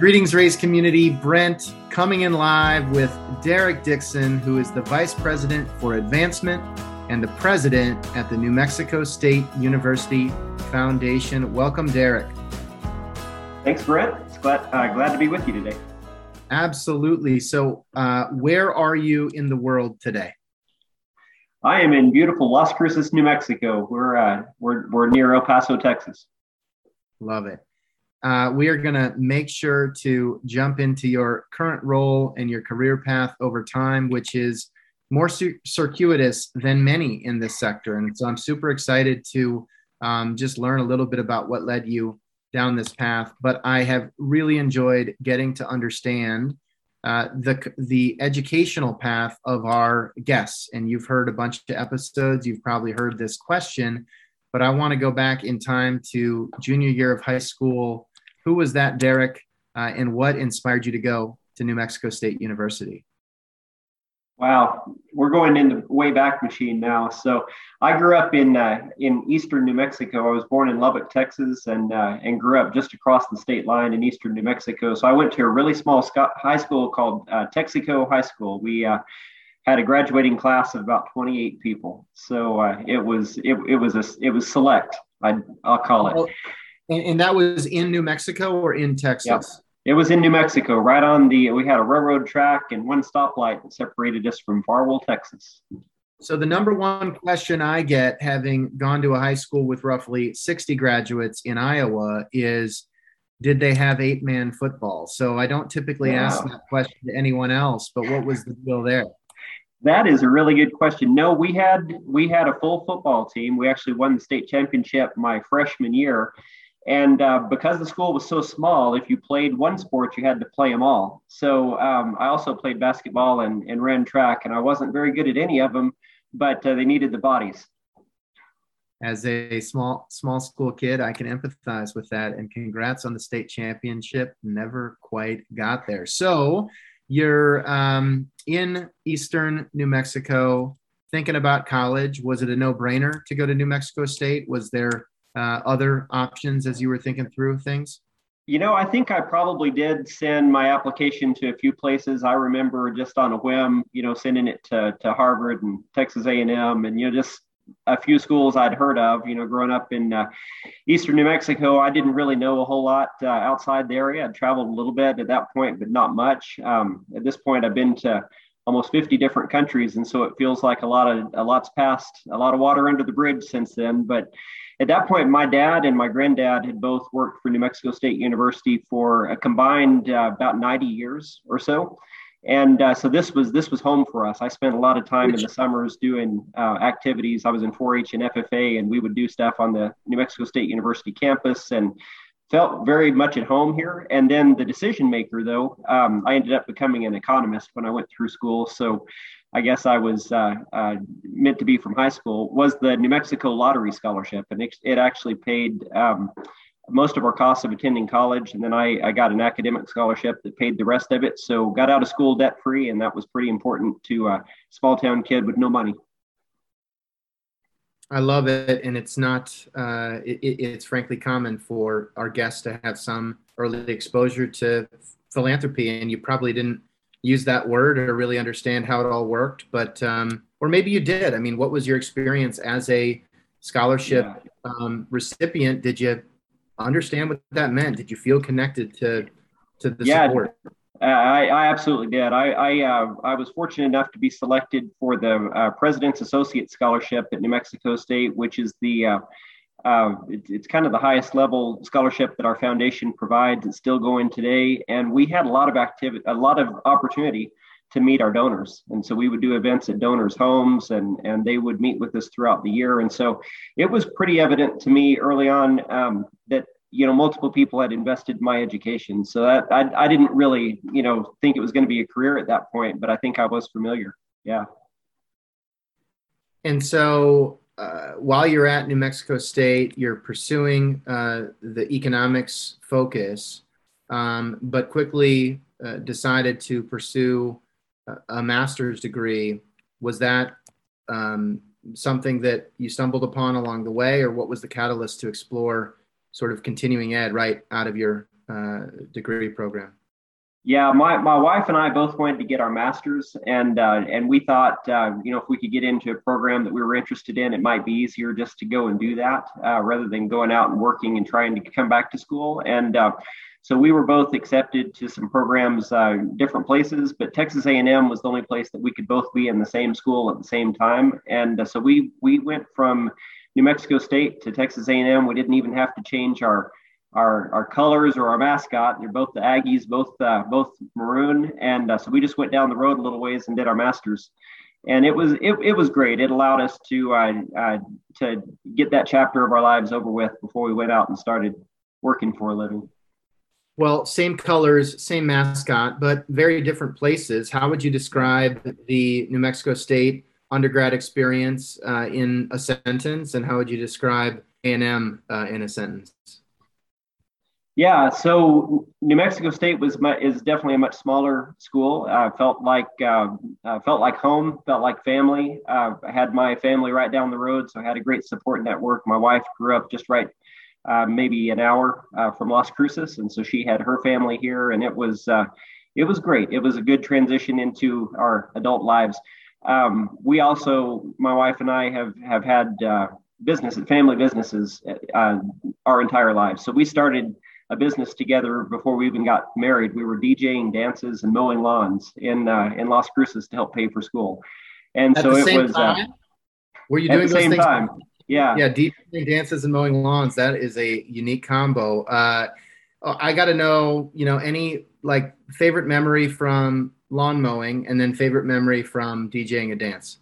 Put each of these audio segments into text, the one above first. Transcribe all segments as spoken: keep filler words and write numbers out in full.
Greetings, RAISE community. Brent coming in live with Derek Dictson, who is the Vice President for Advancement and the President at the New Mexico State University Foundation. Welcome, Derek. Thanks, Brent. It's glad, uh, glad to be with you today. Absolutely. So uh, where are you in the world today? I am in beautiful Las Cruces, New Mexico. We're, uh, we're, we're near El Paso, Texas. Love it. Uh, we are going to make sure to jump into your current role and your career path over time, which is more su- circuitous than many in this sector. And so I'm super excited to um, just learn a little bit about what led you down this path. But I have really enjoyed getting to understand uh, the, the educational path of our guests. And you've heard a bunch of episodes. You've probably heard this question, but I want to go back in time to junior year of high school. Who was that, Derek, uh, and what inspired you to go to New Mexico State University? Wow, we're going in the way back machine now. So I grew up in uh, in eastern New Mexico. I was born in Lubbock, Texas, and uh, and grew up just across the state line in eastern New Mexico. So I went to a really small high school called uh, Texico High School. We uh, had a graduating class of about twenty-eight people. So uh, it was it it was a it was select. I I'll call it. Well, And, and that was in New Mexico or in Texas? Yep. It was in New Mexico, right on the, we had a railroad track and one stoplight that separated us from Farwell, Texas. So the number one question I get, having gone to a high school with roughly sixty graduates in Iowa, is did they have eight-man football? So I don't typically wow. ask that question to anyone else, but what was the deal there? That is a really good question. No, we had we had a full football team. We actually won the state championship my freshman year. And uh, because the school was so small, if you played one sport, you had to play them all. So um, I also played basketball and, and ran track, and I wasn't very good at any of them, but uh, they needed the bodies. As a small small school kid, I can empathize with that, and congrats on the state championship. Never quite got there. So you're um, in eastern New Mexico thinking about college. Was it a no-brainer to go to New Mexico State? Was there Uh, other options as you were thinking through things? You know, I think I probably did send my application to a few places. I remember just on a whim, you know, sending it to, to Harvard and Texas A and M and, you know, just a few schools I'd heard of. You know, growing up in uh, eastern New Mexico, I didn't really know a whole lot uh, outside the area. I'd traveled a little bit at that point, but not much. Um, at this point, I've been to almost fifty different countries, and so it feels like a lot of a lot's passed, a lot of water under the bridge since then. But at that point, my dad and my granddad had both worked for New Mexico State University for a combined uh, about ninety years or so. And uh, so this was this was home for us. I spent a lot of time in the summers doing uh, activities. I was in four H and F F A, and we would do stuff on the New Mexico State University campus and felt very much at home here. And then the decision maker, though, um, I ended up becoming an economist when I went through school. So I guess I was uh, uh, meant to be from high school, was the New Mexico Lottery Scholarship. And it, it actually paid um, most of our costs of attending college. And then I, I got an academic scholarship that paid the rest of it. So got out of school debt free. And that was pretty important to a small town kid with no money. I love it. And it's not, uh, it, it's frankly common for our guests to have some early exposure to philanthropy. And you probably didn't use that word or really understand how it all worked, but, um, or maybe you did. I mean, what was your experience as a scholarship yeah. um, recipient? Did you understand what that meant? Did you feel connected to, to the yeah. support? Uh, I, I absolutely did. I I, uh, I was fortunate enough to be selected for the uh, President's Associate Scholarship at New Mexico State, which is the uh, uh, it, it's kind of the highest level scholarship that our foundation provides. It's still going today, and we had a lot of activity, a lot of opportunity to meet our donors. And so we would do events at donors' homes, and, and they would meet with us throughout the year. And so it was pretty evident to me early on um, that. You know, multiple people had invested in my education. So that I, I didn't really, you know, think it was going to be a career at that point, but I think I was familiar. Yeah. And so uh, while you're at New Mexico State, you're pursuing uh, the economics focus, um, but quickly uh, decided to pursue a, a master's degree. Was that um, something that you stumbled upon along the way, or what was the catalyst to explore sort of continuing ed right out of your uh, degree program? Yeah, my, my wife and I both wanted to get our master's, and uh, and we thought, uh, you know, if we could get into a program that we were interested in, it might be easier just to go and do that uh, rather than going out and working and trying to come back to school. And uh, so we were both accepted to some programs, uh, different places, but Texas A and M was the only place that we could both be in the same school at the same time. And uh, so we we went from New Mexico State to Texas A and M. We didn't even have to change our Our, our colors or our mascot. They're both the Aggies, both uh, both maroon, and uh, so we just went down the road a little ways and did our master's, and it was it, it was great. It allowed us to uh, uh, to get that chapter of our lives over with before we went out and started working for a living. Well, same colors, same mascot, but very different places. How would you describe the New Mexico State undergrad experience uh, in a sentence, and how would you describe A and M uh, in a sentence? Yeah, so New Mexico State was is definitely a much smaller school. I uh, felt like uh, uh, felt like home, felt like family. Uh, I had my family right down the road, so I had a great support network. My wife grew up just right, uh, maybe an hour uh, from Las Cruces, and so she had her family here, and it was uh, it was great. It was a good transition into our adult lives. Um, we also, my wife and I, have have had uh, business and family businesses uh, our entire lives. So we started a business together before we even got married. We were DJing dances and mowing lawns in uh, in Las Cruces to help pay for school. And at so the it same was. Time, uh, were you doing at the those same things? Time? Yeah, yeah, DJing dances and mowing lawns. That is a unique combo. Uh, I got to know, you know, any like favorite memory from lawn mowing, and then favorite memory from DJing a dance,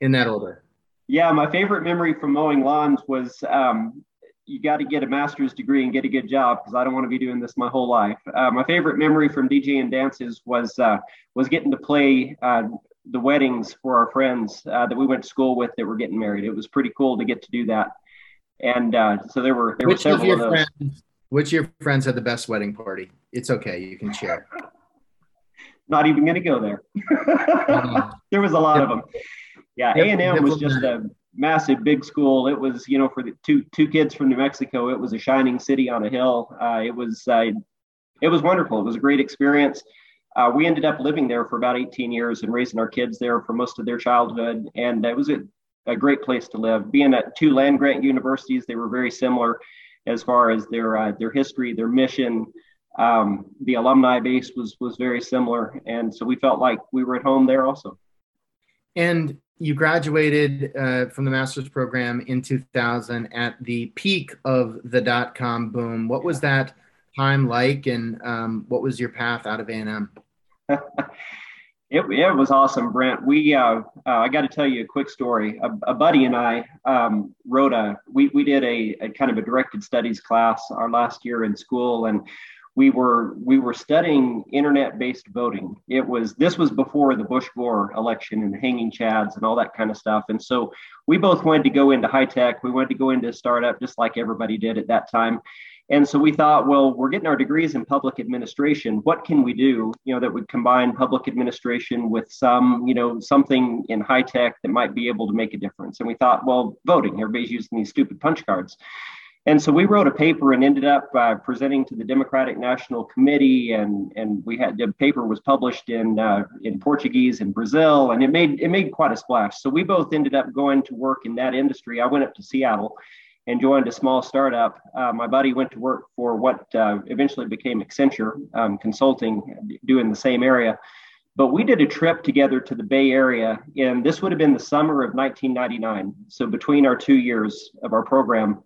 in that order. Yeah, my favorite memory from mowing lawns was. Um, you got to get a master's degree and get a good job, because I don't want to be doing this my whole life. Uh, my favorite memory from DJing dances was uh, was getting to play uh, the weddings for our friends uh, that we went to school with that were getting married. It was pretty cool to get to do that. And uh, so there were there which were several of, your of those. Friends, which of your friends had the best wedding party? It's okay, you can share. Not even going to go there. uh, there was a lot yeah. of them. Yeah, A and M was just a massive big school. It was, you know, for the two two kids from New Mexico, it was a shining city on a hill. Uh, it was uh, it was wonderful. It was a great experience. Uh, we ended up living there for about eighteen years and raising our kids there for most of their childhood. And it was a, a great place to live. Being at two land-grant universities, they were very similar as far as their uh, their history, their mission. Um, the alumni base was was very similar. And so we felt like we were at home there also. And you graduated uh, from the master's program in two thousand at the peak of the dot-com boom. What was that time like, and um, what was your path out of A and M? it, it was awesome, Brent. We uh, uh, I got to tell you a quick story. A, a buddy and I um, wrote a we we did a, a kind of a directed studies class our last year in school, and we were we were studying internet-based voting. It was this was before the Bush-Gore election and the hanging chads and all that kind of stuff. And so we both wanted to go into high tech. We wanted to go into a startup, just like everybody did at that time. And so we thought, well, we're getting our degrees in public administration. What can we do, you know, that would combine public administration with some, you know, something in high tech that might be able to make a difference? And we thought, well, voting. Everybody's using these stupid punch cards. And so we wrote a paper and ended up uh, presenting to the Democratic National Committee, and, and we had the paper was published in uh, in Portuguese in Brazil, and it made it made quite a splash. So we both ended up going to work in that industry. I went up to Seattle and joined a small startup. Uh, my buddy went to work for what uh, eventually became Accenture um, Consulting, doing the same area. But we did a trip together to the Bay Area, and this would have been the summer of nineteen ninety-nine. So between our two years of our program.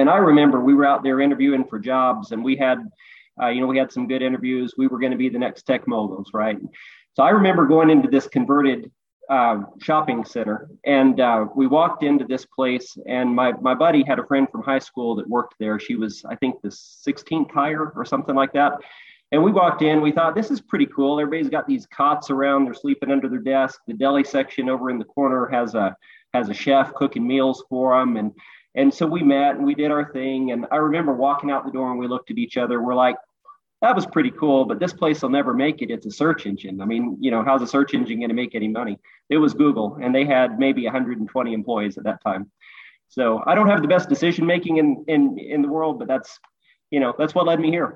And I remember we were out there interviewing for jobs, and we had, uh, you know, we had some good interviews. We were going to be the next tech moguls, right? So I remember going into this converted uh, shopping center, and uh, we walked into this place, and my my buddy had a friend from high school that worked there. She was, I think, the sixteenth hire or something like that. And we walked in, we thought, this is pretty cool. Everybody's got these cots around, they're sleeping under their desk. The deli section over in the corner has a has a chef cooking meals for them, and And so we met and we did our thing. And I remember walking out the door and we looked at each other. We're like, that was pretty cool, but this place will never make it. It's a search engine. I mean, you know, how's a search engine going to make any money? It was Google, and they had maybe one hundred twenty employees at that time. So I don't have the best decision making in, in, in the world, but that's, you know, that's what led me here.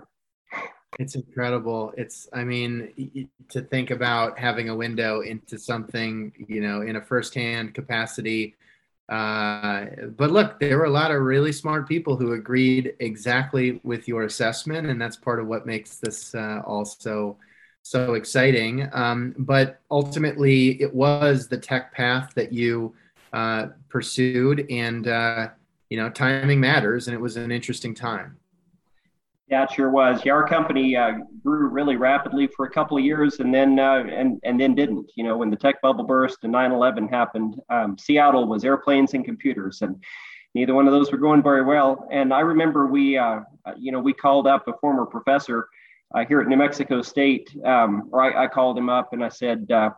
It's incredible. It's, I mean, to think about having a window into something, you know, in a firsthand capacity. Uh, but look, there were a lot of really smart people who agreed exactly with your assessment. And that's part of what makes this uh, also so exciting. Um, but ultimately, it was the tech path that you uh, pursued. And, uh, you know, timing matters. And it was an interesting time. Yeah, it sure was. Yeah, our company uh, grew really rapidly for a couple of years, and then uh, and and then didn't. You know, when the tech bubble burst and nine eleven happened, um, Seattle was airplanes and computers, and neither one of those were going very well. And I remember we, uh, you know, we called up a former professor uh, here at New Mexico State, um, or I, I called him up and I said, uh,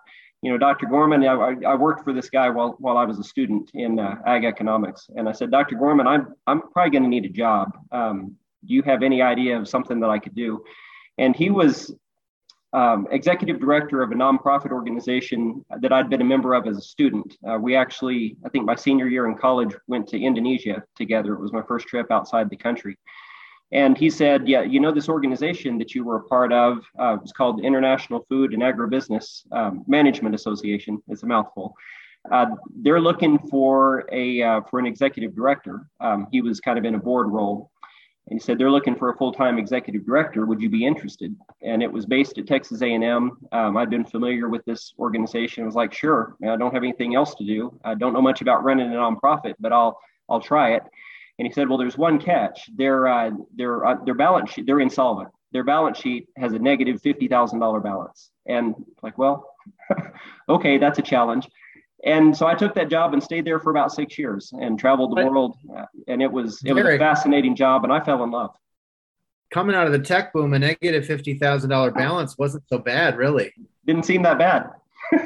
you know, Doctor Gorman, I, I worked for this guy while while I was a student in uh, ag economics, and I said, Doctor Gorman, I'm I'm probably going to need a job. Um, Do you have any idea of something that I could do? And he was um, executive director of a nonprofit organization that I'd been a member of as a student. Uh, we actually, I think my senior year in college, went to Indonesia together. It was my first trip outside the country. And he said, yeah, you know, this organization that you were a part of, uh, it's called International Food and Agribusiness um, Management Association. It's a mouthful. Uh, they're looking for a uh, for an executive director. Um, he was kind of in a board role. And he said, they're looking for a full-time executive director. Would you be interested? And it was based at Texas A and M. Um, I'd been familiar with this organization. I was like, sure, I don't have anything else to do. I don't know much about running a nonprofit, but I'll I'll try it. And he said, well, there's one catch. Their uh, their uh, their balance sheet, they're insolvent. Their balance sheet has a negative fifty thousand dollars balance. And like, well, okay, that's a challenge. And so I took that job and stayed there for about six years and traveled the but, world. And it was it was Derek, a fascinating job, and I fell in love. Coming out of the tech boom, a negative fifty thousand dollars balance wasn't so bad, really. Didn't seem that bad.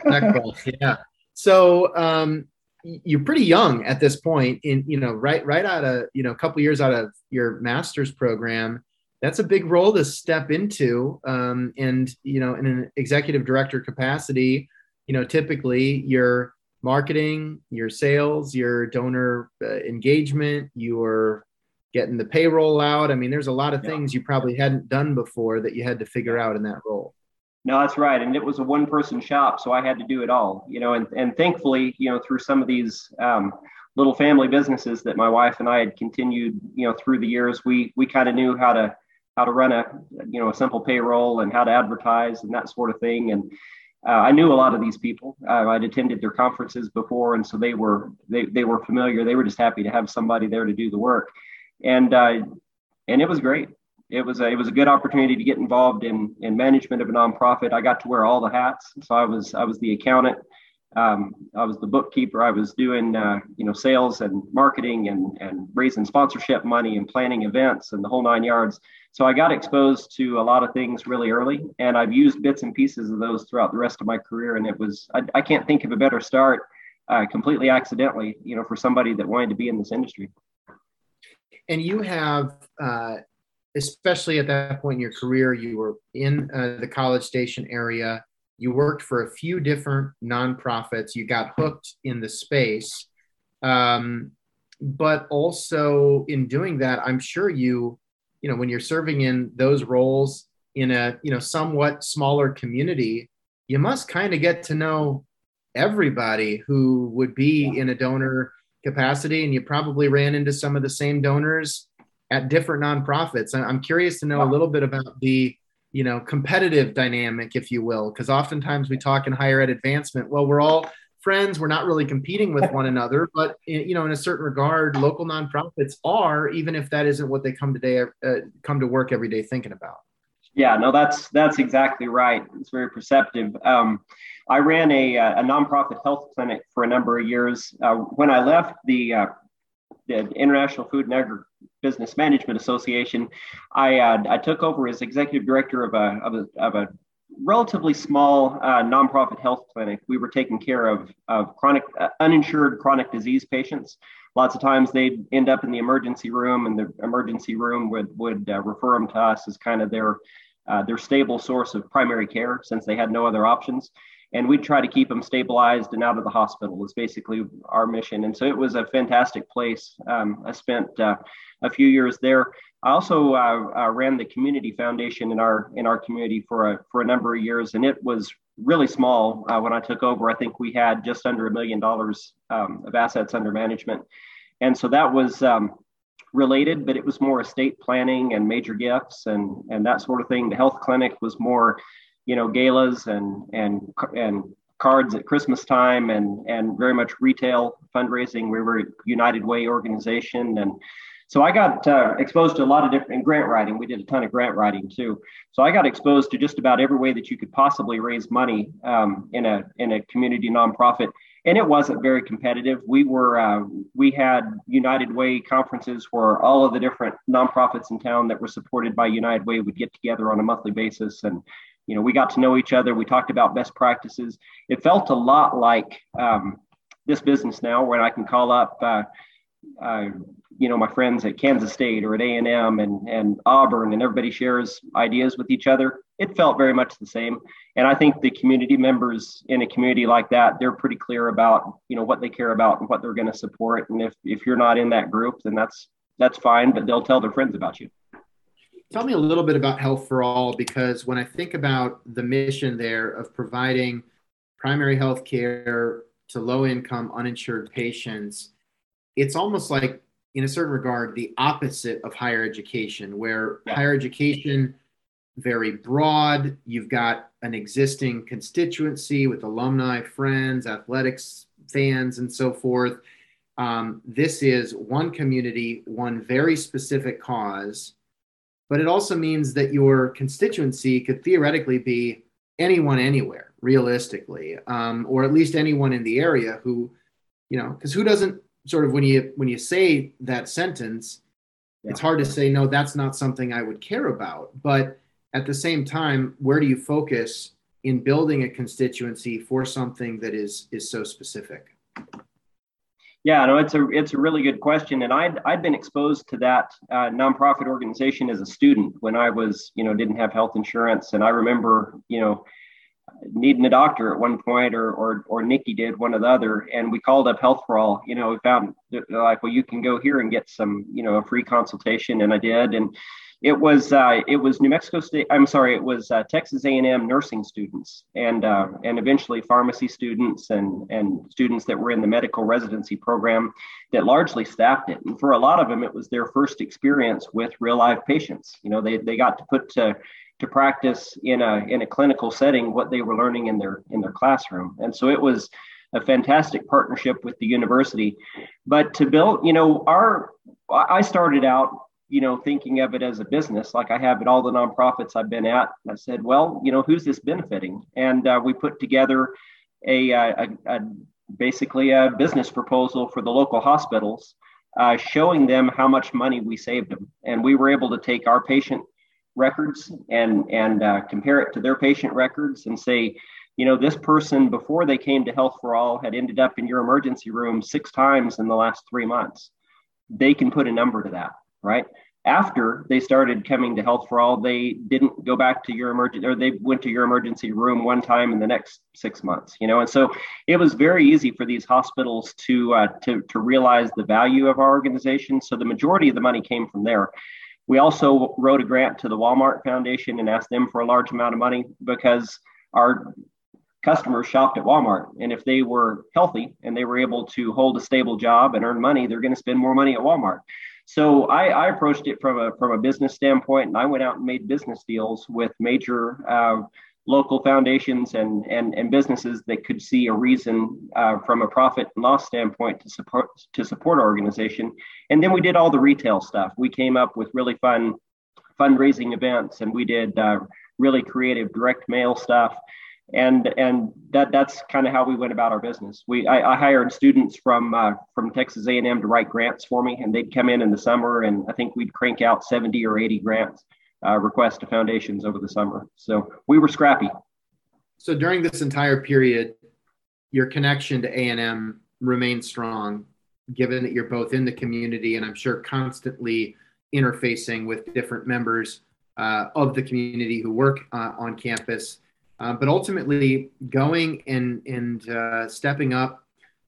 Not cool. Yeah. So um, you're pretty young at this point, in you know, right right out of you know a couple years out of your master's program. That's a big role to step into, um, and you know, in an executive director capacity, you know, typically you're marketing, your sales, your donor uh, engagement, you're getting the payroll out. I mean, there's a lot of yeah. things you probably hadn't done before that you had to figure out in that role. No, that's right. And it was a one person shop. So I had to do it all, you know, and, and thankfully, you know, through some of these um, little family businesses that my wife and I had continued, you know, through the years, we, we kind of knew how to, how to run a, you know, a simple payroll and how to advertise and that sort of thing. And, Uh, I knew a lot of these people. Uh, I'd attended their conferences before, and so they were they they were familiar. They were just happy to have somebody there to do the work, and uh, and it was great. It was a, it was a good opportunity to get involved in in management of a nonprofit. I got to wear all the hats. So I was I was the accountant. Um, I was the bookkeeper. I was doing uh, you know sales and marketing and and raising sponsorship money and planning events and the whole nine yards. So I got exposed to a lot of things really early, and I've used bits and pieces of those throughout the rest of my career. And it was, I, I can't think of a better start, uh, completely accidentally, you know, for somebody that wanted to be in this industry. And you have, uh, especially at that point in your career, you were in uh, the College Station area, you worked for a few different nonprofits, you got hooked in the space. Um, but also in doing that, I'm sure you, you know, when you're serving in those roles in a, you know, somewhat smaller community, you must kind of get to know everybody who would be yeah. in a donor capacity. And you probably ran into some of the same donors at different nonprofits. And I'm curious to know wow. a little bit about the, you know, competitive dynamic, if you will, because oftentimes we talk in higher ed advancement, well, we're all friends, we're not really competing with one another, but in, you know, in a certain regard, local nonprofits are, even if that isn't what they come today, uh, come to work every day thinking about. Yeah, no, that's that's exactly right. It's very perceptive. Um, I ran a, a nonprofit health clinic for a number of years. Uh, when I left the, uh, the International Food and Agribusiness Management Association, I uh, I took over as executive director of a of a, of a relatively small uh, nonprofit health clinic. We were taking care of, of chronic, uh, uninsured chronic disease patients. Lots of times they'd end up in the emergency room, and the emergency room would would uh, refer them to us as kind of their uh, their stable source of primary care, since they had no other options. and we'd try to keep them stabilized and out of the hospital was basically our mission. And so it was a fantastic place. Um, I spent uh, a few years there. I also uh, uh, ran the community foundation in our in our community for a for a number of years, and it was really small uh, when I took over. I think we had just under a million dollars um, of assets under management, and so that was um, related, but it was more estate planning and major gifts and and that sort of thing. The health clinic was more, you know, galas and and and cards at Christmas time, and and very much retail fundraising. We were a United Way organization, and so I got uh, exposed to a lot of different grant writing. We did a ton of grant writing too. So I got exposed to just about every way that you could possibly raise money um, in a in a community nonprofit, and it wasn't very competitive. We were uh, we had United Way conferences where all of the different nonprofits in town that were supported by United Way would get together on a monthly basis, and you know we got to know each other. We talked about best practices. It felt a lot like um, this business now, where I can call up. Uh, uh, you know, my friends at Kansas State or at A and M and, and Auburn, and everybody shares ideas with each other. It felt very much the same. And I think the community members in a community like that, they're pretty clear about, you know, what they care about and what they're going to support. And if, if you're not in that group, then that's, that's fine, but they'll tell their friends about you. Tell me a little bit about Health for All, because when I think about the mission there of providing primary health care to low-income uninsured patients, it's almost like, in a certain regard, the opposite of higher education, where yeah. higher education, very broad, you've got an existing constituency with alumni, friends, athletics, fans, and so forth. Um, this is one community, one very specific cause, but it also means that your constituency could theoretically be anyone anywhere, realistically, um, or at least anyone in the area who, you know, because who doesn't, sort of when you when you say that sentence, yeah. it's hard to say, no, that's not something I would care about. But at the same time, where do you focus in building a constituency for something that is is so specific? Yeah, no, it's a it's a really good question. And I'd, I'd been exposed to that uh, nonprofit organization as a student when I was, you know, didn't have health insurance. And I remember, you know, needing a doctor at one point, or or or Nikki did, one or the other, and we called up Health for All. You know, we found like, well, you can go here and get some, you know, a free consultation, and I did. And it was uh, it was New Mexico State. I'm sorry, it was uh, Texas A and M nursing students, and uh, and eventually pharmacy students, and and students that were in the medical residency program that largely staffed it. And for a lot of them, it was their first experience with real live patients. You know, they they got to put to to practice in a in a clinical setting what they were learning in their in their classroom. And so it was a fantastic partnership with the university. But to build, you know, our I started out, you know, thinking of it as a business, like I have at all the nonprofits I've been at. I said, well, you know, who's this benefiting? And uh, we put together a, a, a basically a business proposal for the local hospitals, uh, showing them how much money we saved them. And we were able to take our patient records and and uh, compare it to their patient records and say, you know, this person before they came to Health for All had ended up in your emergency room six times in the last three months. They can put a number to that, right? After they started coming to Health for All, they didn't go back to your emergency, or they went to your emergency room one time in the next six months, you know? And so it was very easy for these hospitals to uh, to to realize the value of our organization. So the majority of the money came from there. We also wrote a grant to the Walmart Foundation and asked them for a large amount of money because our customers shopped at Walmart. And if they were healthy and they were able to hold a stable job and earn money, they're going to spend more money at Walmart. So I, I approached it from a from a business standpoint, and I went out and made business deals with major uh, local foundations and, and and businesses that could see a reason uh, from a profit and loss standpoint to support to support our organization. And then we did all the retail stuff. We came up with really fun fundraising events, and we did uh, really creative direct mail stuff. And and that that's kind of how we went about our business. We I, I hired students from uh, from Texas A and M to write grants for me, and they'd come in in the summer, and I think we'd crank out seventy or eighty grants uh, requests to foundations over the summer. So we were scrappy. So during this entire period, your connection to A and M remained strong, given that you're both in the community and I'm sure constantly interfacing with different members uh, of the community who work uh, on campus. Uh, but ultimately, going and, and uh, stepping up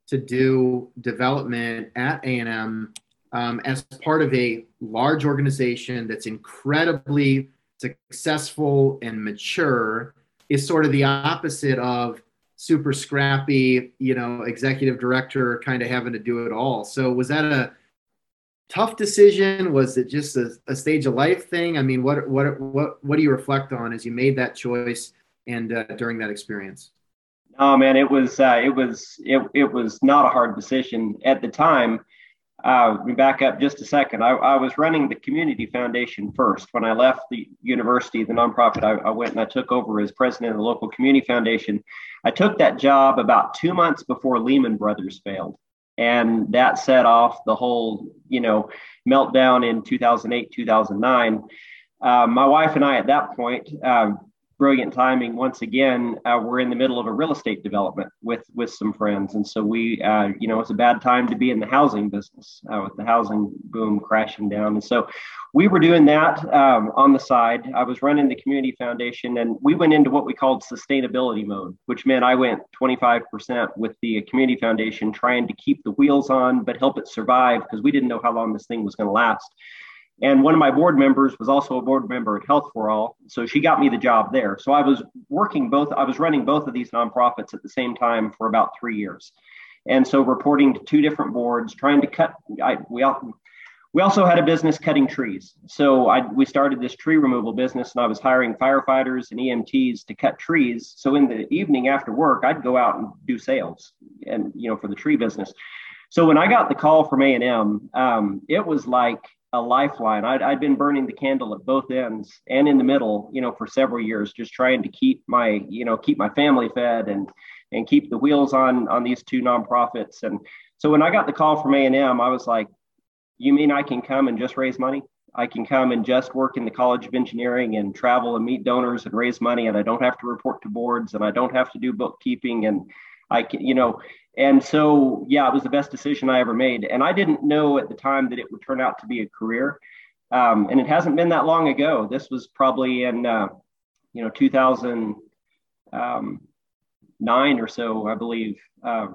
to do development at A and M um, as part of a large organization that's incredibly successful and mature is sort of the opposite of super scrappy, you know, executive director kind of having to do it all. So was that a tough decision? Was it just a, a stage of life thing? I mean, what what what what do you reflect on as you made that choice and uh, during that experience? No, man, it was uh, it was it it was not a hard decision at the time. Uh, let me back up just a second. I, I was running the community foundation first. When I left the university, the nonprofit, I, I went and I took over as president of the local community foundation. I took that job about two months before Lehman Brothers failed. And that set off the whole, you know, meltdown in two thousand eight, two thousand nine. Uh, my wife and I at that point, uh, brilliant timing once again, uh, we're in the middle of a real estate development with with some friends, and so we uh you know it's a bad time to be in the housing business uh, with the housing boom crashing down. And so we were doing that um, on the side. I was running the community foundation, and we went into what we called sustainability mode, which meant I went twenty-five percent with the community foundation, trying to keep the wheels on but help it survive, because we didn't know how long this thing was going to last. And one of my board members was also a board member at Health for All, so she got me the job there. So I was working both, I was running both of these nonprofits at the same time for about three years. And so reporting to two different boards, trying to cut, I, we, all, we also had a business cutting trees. So I, we started this tree removal business, and I was hiring firefighters and E M Ts to cut trees. So in the evening after work, I'd go out and do sales and, you know, for the tree business. So when I got the call from A and M, um, it was like a lifeline. I'd, I'd been burning the candle at both ends and in the middle, you know, for several years, just trying to keep my, you know, keep my family fed and, and keep the wheels on, on these two nonprofits. And so when I got the call from A and M, I was like, you mean I can come and just raise money? I can come and just work in the College of Engineering and travel and meet donors and raise money. And I don't have to report to boards, and I don't have to do bookkeeping. And I can, you know, and so, yeah, it was the best decision I ever made. And I didn't know at the time that it would turn out to be a career. Um, and it hasn't been that long ago. This was probably in, uh, you know, two thousand nine or so, I believe. Uh,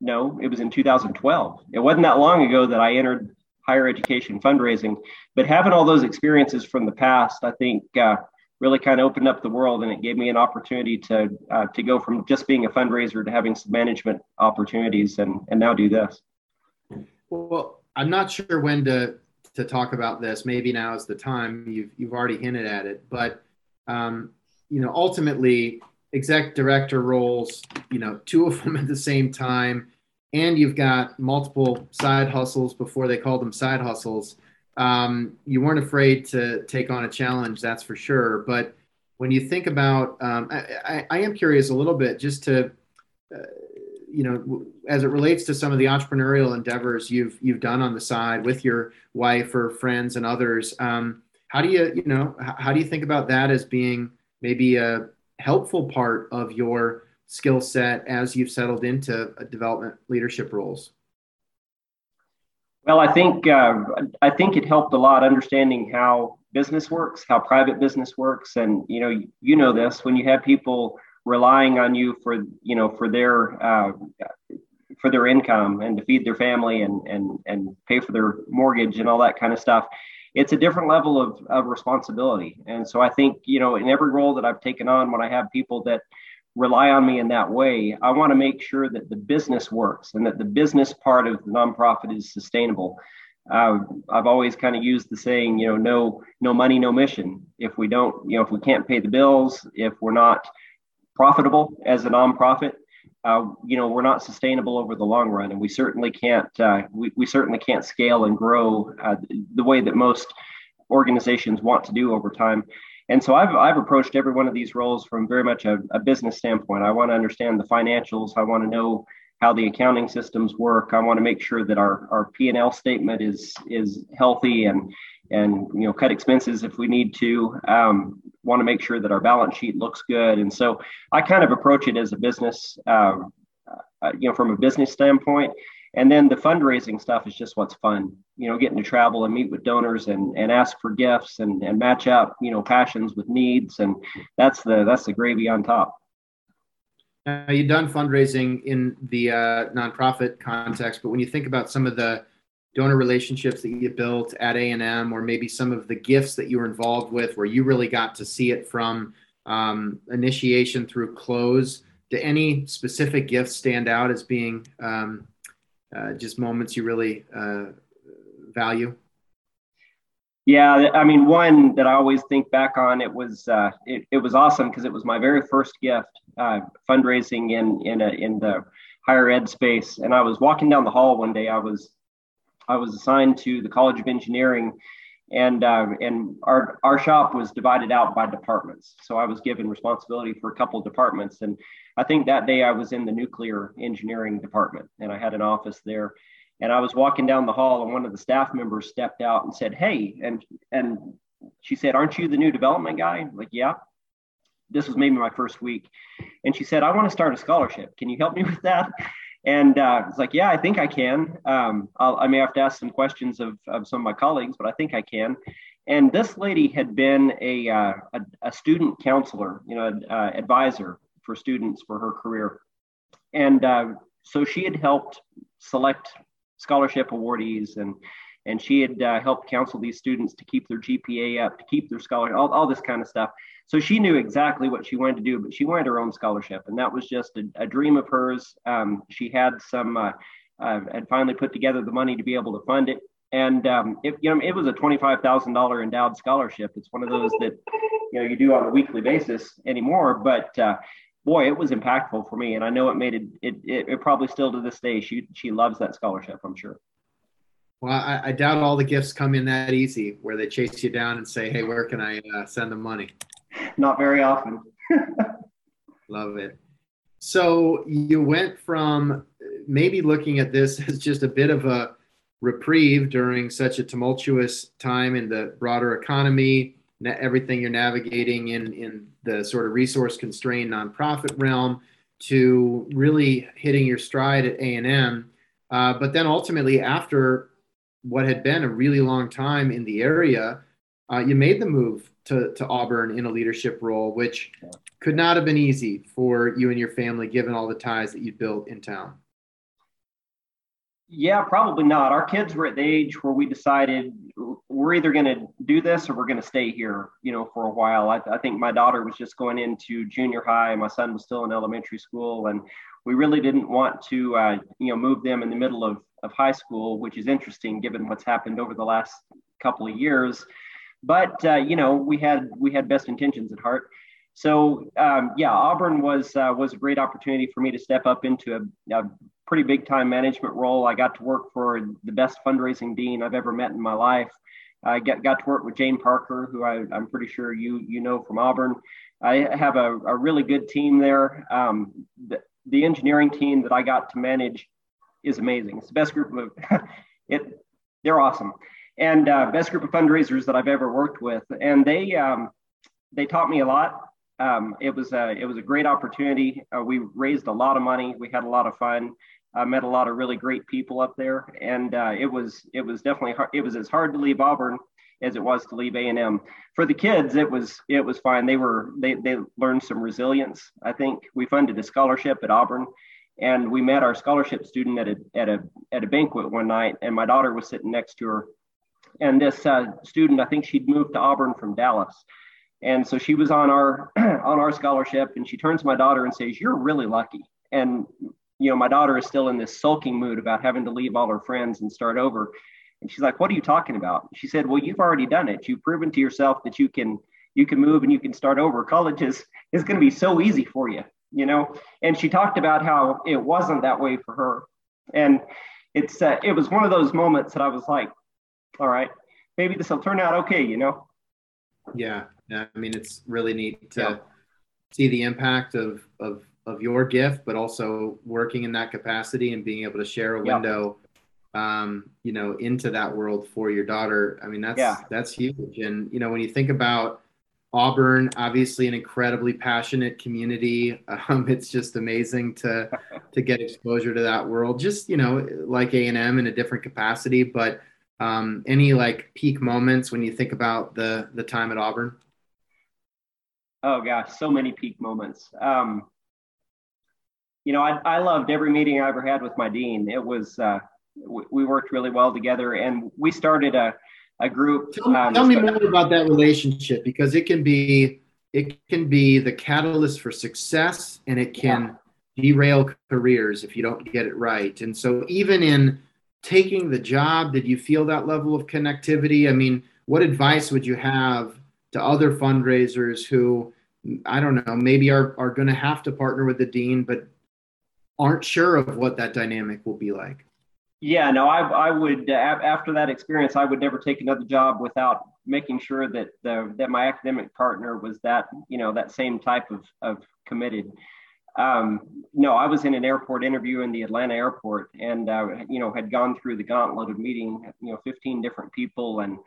no, it was in two thousand twelve. It wasn't that long ago that I entered higher education fundraising. But having all those experiences from the past, I think, uh, really kind of opened up the world, and it gave me an opportunity to uh, to go from just being a fundraiser to having some management opportunities, and and now do this. Well, I'm not sure when to to talk about this. Maybe now is the time. You've you've already hinted at it, but um, you know, ultimately, exec director roles, you know, two of them at the same time, and you've got multiple side hustles before they call them side hustles. Um, you weren't afraid to take on a challenge, that's for sure. But when you think about, um, I, I, I am curious a little bit just to, uh, you know, w- as it relates to some of the entrepreneurial endeavors you've you've done on the side with your wife or friends and others. Um, how do you, you know, h- how do you think about that as being maybe a helpful part of your skill set as you've settled into development leadership roles? Well, I think uh, I think it helped a lot understanding how business works, how private business works, and you know you know this when you have people relying on you for you know for their uh, for their income and to feed their family and and and pay for their mortgage and all that kind of stuff. It's a different level of of responsibility, and so I think you know in every role that I've taken on, when I have people that rely on me in that way, I want to make sure that the business works and that the business part of the nonprofit is sustainable. Uh, I've always kind of used the saying, you know, no, no money, no mission. If we don't, you know, if we can't pay the bills, if we're not profitable as a nonprofit, uh, you know, we're not sustainable over the long run, and we certainly can't. Uh, we we certainly can't scale and grow uh, the way that most organizations want to do over time. And so I've I've approached every one of these roles from very much a, a business standpoint. I want to understand the financials. I want to know how the accounting systems work. I want to make sure that our, our P and L statement is is healthy and and you know cut expenses if we need to. Um, want to make sure that our balance sheet looks good. And so I kind of approach it as a business, um, uh, you know, from a business standpoint. And then the fundraising stuff is just what's fun, you know, getting to travel and meet with donors and, and ask for gifts and, and match up, you know, passions with needs. And that's the, that's the gravy on top. Now, you've done fundraising in the uh, nonprofit context, but when you think about some of the donor relationships that you built at A and M, or maybe some of the gifts that you were involved with, where you really got to see it from um, initiation through close, do any specific gifts stand out as being um, uh, just moments you really uh, value? Yeah, I mean, one that I always think back on, it was uh, it, it was awesome because it was my very first gift, uh, fundraising in in, a, in the higher ed space. And I was walking down the hall one day. I was I was assigned to the College of Engineering, and uh, and our our shop was divided out by departments. So I was given responsibility for a couple of departments. And I think that day I was in the nuclear engineering department, and I had an office there. And I was walking down the hall, and one of the staff members stepped out and said, "Hey," and and she said, "Aren't you the new development guy?" I'm like, "Yeah." This was maybe my first week. And she said, "I want to start a scholarship. Can you help me with that?" And uh, I was like, "Yeah, I think I can. Um, I'll, I may have to ask some questions of, of some of my colleagues, but I think I can." And this lady had been a uh, a, a student counselor, you know, uh, advisor for students for her career. And uh, so she had helped select scholarship awardees, and and she had uh, helped counsel these students to keep their G P A up, to keep their scholarship, all, all this kind of stuff. So she knew exactly what she wanted to do, but she wanted her own scholarship, and that was just a, a dream of hers. Um, she had some, uh, uh, had finally put together the money to be able to fund it, and um, it, you know, it was a twenty-five thousand dollars endowed scholarship. It's one of those that, you know, you do on a weekly basis anymore, but uh, boy, it was impactful for me. And I know it made it, it, it, it probably still to this day, she, she loves that scholarship, I'm sure. Well, I, I doubt all the gifts come in that easy where they chase you down and say, "Hey, where can I uh, send the money?" Not very often. Love it. So you went from maybe looking at this as just a bit of a reprieve during such a tumultuous time in the broader economy, everything you're navigating in, in the sort of resource-constrained nonprofit realm, to really hitting your stride at A and M. Uh, but then ultimately, after what had been a really long time in the area, uh, you made the move to, to Auburn in a leadership role, which could not have been easy for you and your family, given all the ties that you built in town. Yeah, probably not. Our kids were at the age where we decided we're either going to do this or we're going to stay here, you know, for a while. I, I think my daughter was just going into junior high. My son was still in elementary school, and we really didn't want to, uh, you know, move them in the middle of, of high school, which is interesting given what's happened over the last couple of years. But, uh, you know, we had we had best intentions at heart. So, um, yeah, Auburn was uh, was a great opportunity for me to step up into a, a pretty big time management role. I got to work for the best fundraising dean I've ever met in my life. I got, got to work with Jane Parker, who I, I'm pretty sure you you know from Auburn. I have a, a really good team there. Um, the, the engineering team that I got to manage is amazing. It's the best group of it. They're awesome, and uh, best group of fundraisers that I've ever worked with. And they um, they taught me a lot. Um, it was a it was a great opportunity. Uh, we raised a lot of money. We had a lot of fun. I met a lot of really great people up there, and uh, it was it was definitely hard. It was as hard to leave Auburn as it was to leave A and M. For the kids, it was it was fine. They were they they learned some resilience. I think we funded a scholarship at Auburn, and we met our scholarship student at a at a at a banquet one night, and my daughter was sitting next to her, and this uh, student, I think she'd moved to Auburn from Dallas, and so she was on our on our scholarship, and she turns to my daughter and says, "You're really lucky." And you know, my daughter is still in this sulking mood about having to leave all her friends and start over. And she's like, "What are you talking about?" She said, "Well, you've already done it. You've proven to yourself that you can, you can move and you can start over. College is, is going to be so easy for you, you know?" And she talked about how it wasn't that way for her. And it's, uh, it was one of those moments that I was like, all right, maybe this will turn out okay, you know? Yeah. I mean, it's really neat to yeah. see the impact of, of, of your gift, but also working in that capacity and being able to share a window, yeah. um, you know, into that world for your daughter. I mean, that's, yeah. that's huge. And, you know, when you think about Auburn, obviously an incredibly passionate community. Um, it's just amazing to to get exposure to that world, just, you know, like A and M in a different capacity. But um, any like peak moments when you think about the the time at Auburn? Oh, gosh, so many peak moments. Um, you know, I, I loved every meeting I ever had with my dean. It was, uh, w- we worked really well together, and we started a a group. Tell, um, tell me more about that relationship, because it can be, it can be the catalyst for success, and it can yeah. derail careers if you don't get it right. And so even in taking the job, did you feel that level of connectivity? I mean, what advice would you have to other fundraisers who, I don't know, maybe are, are going to have to partner with the dean, but aren't sure of what that dynamic will be like? Yeah, no, I, I would, uh, after that experience, I would never take another job without making sure that the, that my academic partner was that, you know, that same type of, of committed. Um, no, I was in an airport interview in the Atlanta airport, and, uh, you know, had gone through the gauntlet of meeting, you know, fifteen different people and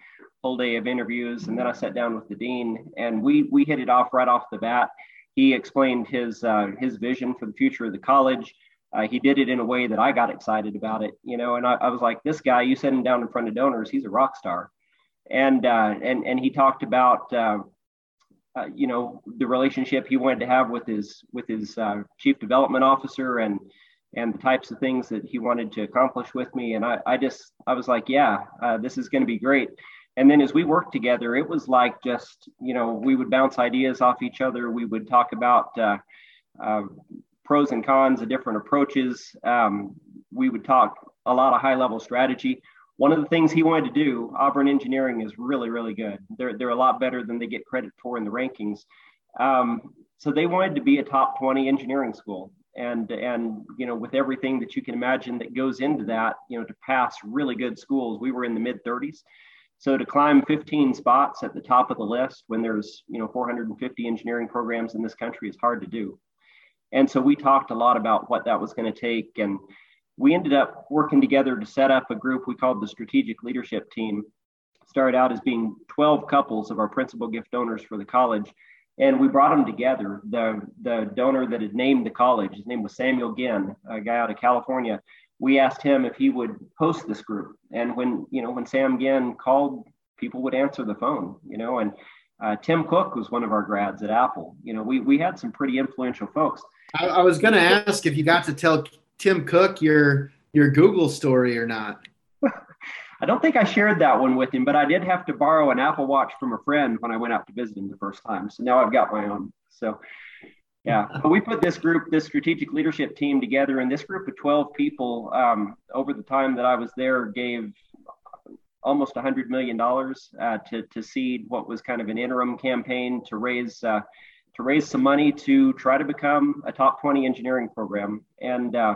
whole day of interviews. And then I sat down with the dean, and we, we hit it off right off the bat. He explained his, uh, his vision for the future of the college. Uh, he did it in a way that I got excited about it, you know, and I, I was like, this guy, you set him down in front of donors, he's a rock star. And, uh, and, and he talked about, uh, uh, you know, the relationship he wanted to have with his, with his uh, chief development officer, and, and the types of things that he wanted to accomplish with me. And I, I just, I was like, yeah, uh, this is going to be great. And then as we worked together, it was like just, you know, we would bounce ideas off each other. We would talk about, uh, uh pros and cons of different approaches. Um, we would talk a lot of high-level strategy. One of the things he wanted to do, Auburn engineering is really, really good. They're they're a lot better than they get credit for in the rankings. Um, so they wanted to be a top twenty engineering school, and and you know, with everything that you can imagine that goes into that, you know, to pass really good schools, we were in the mid thirties. So to climb fifteen spots at the top of the list when there's, you know, four hundred fifty engineering programs in this country is hard to do. And so we talked a lot about what that was going to take. And we ended up working together to set up a group we called the Strategic Leadership Team. Started out as being twelve couples of our principal gift donors for the college. And we brought them together. The, the donor that had named the college, his name was Samuel Ginn, a guy out of California. We asked him if he would host this group. And when, you know, when Sam Ginn called, people would answer the phone, you know, and uh, Tim Cook was one of our grads at Apple. You know, we, we had some pretty influential folks. I, I was going to ask if you got to tell Tim Cook your your Google story or not. I don't think I shared that one with him, but I did have to borrow an Apple Watch from a friend when I went out to visit him the first time. So now I've got my own. So, yeah, but we put this group, this strategic leadership team together, and this group of twelve people um, over the time that I was there gave almost one hundred million dollars uh, to, to seed what was kind of an interim campaign to raise uh, to raise some money to try to become a top twenty engineering program. And uh,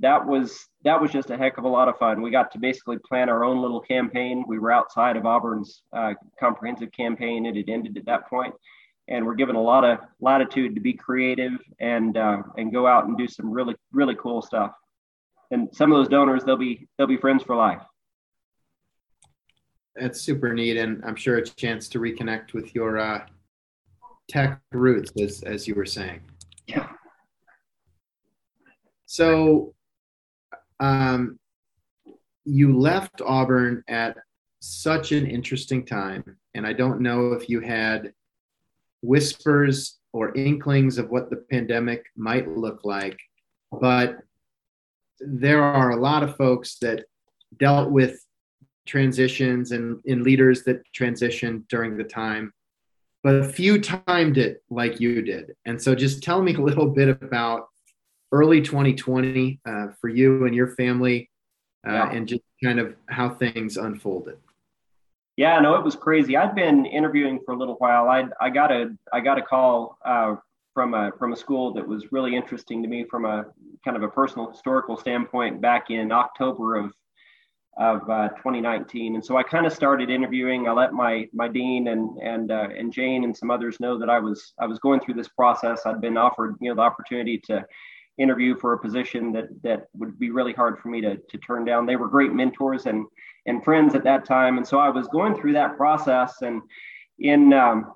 that was that was just a heck of a lot of fun. We got to basically plan our own little campaign. We were outside of Auburn's uh, comprehensive campaign. It had ended at that point. And we're given a lot of latitude to be creative and uh, and go out and do some really, really cool stuff. And some of those donors, they'll be they'll be friends for life. That's super neat. And I'm sure it's a chance to reconnect with your uh... tech roots, as, as you were saying. Yeah. So um, you left Auburn at such an interesting time, and I don't know if you had whispers or inklings of what the pandemic might look like, but there are a lot of folks that dealt with transitions and, and leaders that transitioned during the time. But few timed it like you did. And so just tell me a little bit about early twenty twenty uh, for you and your family uh, yeah. and just kind of how things unfolded. Yeah, no, it was crazy. I'd been interviewing for a little while. I I got a I got a call uh, from a from a school that was really interesting to me from a kind of a personal historical standpoint back in October of of uh, twenty nineteen. And so I kind of started interviewing. I let my my dean and and uh, and Jane and some others know that I was I was going through this process. I'd been offered, you know, the opportunity to interview for a position that that would be really hard for me to to turn down. They were great mentors and and friends at that time. And so I was going through that process. And in um,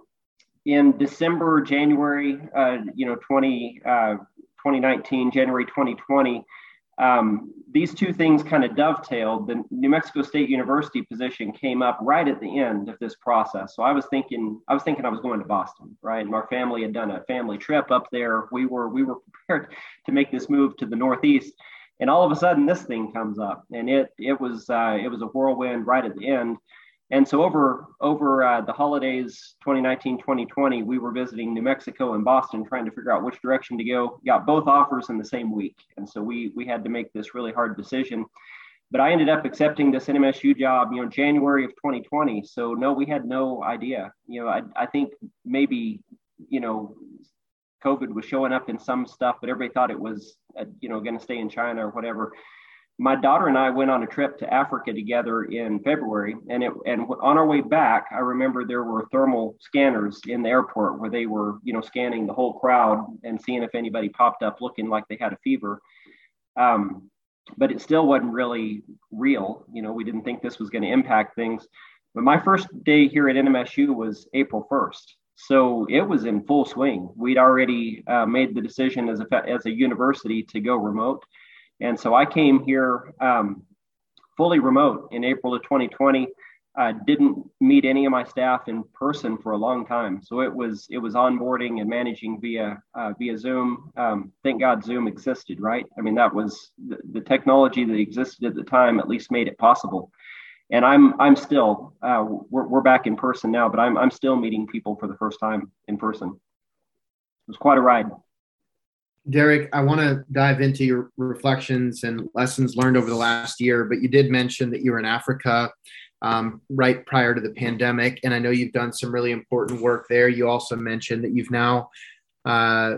in December, January, uh, you know, twenty, uh, twenty nineteen, January twenty twenty, um, these two things kind of dovetailed. The New Mexico State University position came up right at the end of this process. So I was thinking, I was thinking I was going to Boston, right? And our family had done a family trip up there. We were, we were prepared to make this move to the Northeast. And all of a sudden, this thing comes up, and it it was uh, it was a whirlwind right at the end. And so over over uh, the holidays, twenty nineteen, twenty twenty, we were visiting New Mexico and Boston, trying to figure out which direction to go. Got both offers in the same week, and so we we had to make this really hard decision. But I ended up accepting this N M S U job, you know, January of twenty twenty. So no, we had no idea. You know, I I think maybe you know. COVID was showing up in some stuff, but everybody thought it was, uh, you know, going to stay in China or whatever. My daughter and I went on a trip to Africa together in February, and it and on our way back, I remember there were thermal scanners in the airport where they were, you know, scanning the whole crowd and seeing if anybody popped up looking like they had a fever. Um, but it still wasn't really real. You know, we didn't think this was going to impact things. But my first day here at N M S U was April first. So it was in full swing. We'd already uh, made the decision as a as a university to go remote, and so I came here um, fully remote in April of twenty twenty. I didn't meet any of my staff in person for a long time. So it was it was onboarding and managing via uh, via Zoom. Um, thank God Zoom existed, right? I mean, that was the, the technology that existed at the time. At least made it possible. And I'm I'm still uh, we're we're back in person now, but I'm I'm still meeting people for the first time in person. It was quite a ride. Derek, I want to dive into your reflections and lessons learned over the last year, but you did mention that you were in Africa um, right prior to the pandemic, and I know you've done some really important work there. You also mentioned that you've now uh,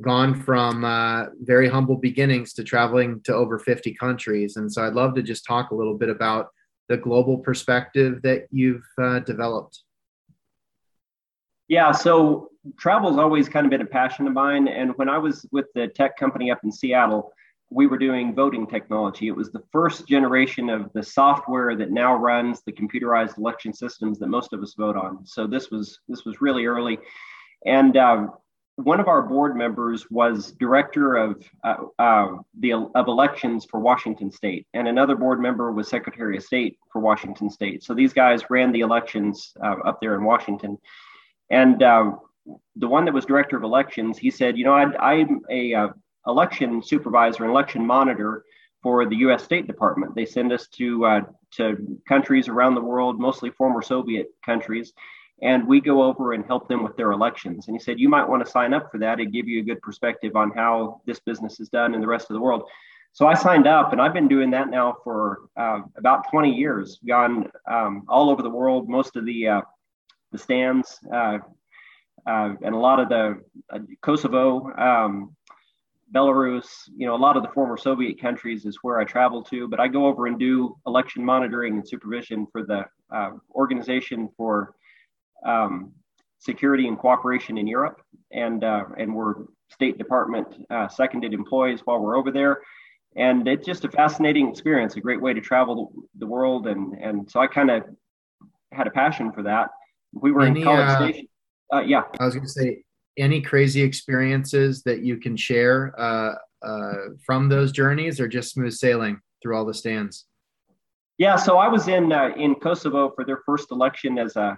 gone from uh, very humble beginnings to traveling to over fifty countries, and so I'd love to just talk a little bit about the global perspective that you've uh, developed. Yeah, so travel's always kind of been a passion of mine. And when I was with the tech company up in Seattle, we were doing voting technology. It was the first generation of the software that now runs the computerized election systems that most of us vote on. So this was this was really early. And um, one of our board members was director of uh, uh, the of elections for Washington State, and another board member was Secretary of State for Washington State. So these guys ran the elections uh, up there in Washington. And uh, the one that was director of elections, he said, "You know, I'd, I'm a uh, election supervisor, and election monitor for the U S State Department. They send us to uh, to countries around the world, mostly former Soviet countries." And we go over and help them with their elections. And he said, you might want to sign up for that. It'd give you a good perspective on how this business is done in the rest of the world. So I signed up, and I've been doing that now for uh, about twenty years, gone um, all over the world, most of the uh, the stands uh, uh, and a lot of the uh, Kosovo, um, Belarus, you know, a lot of the former Soviet countries is where I travel to, but I go over and do election monitoring and supervision for the uh, organization for Um, security and cooperation in Europe, and uh, and we're State Department uh, seconded employees while we're over there, and it's just a fascinating experience, a great way to travel the world, and and so I kind of had a passion for that. We were any, in College uh, Station. Uh, yeah, I was going to say, any crazy experiences that you can share uh, uh, from those journeys, or just smooth sailing through all the stands? Yeah, so I was in uh, in Kosovo for their first election as a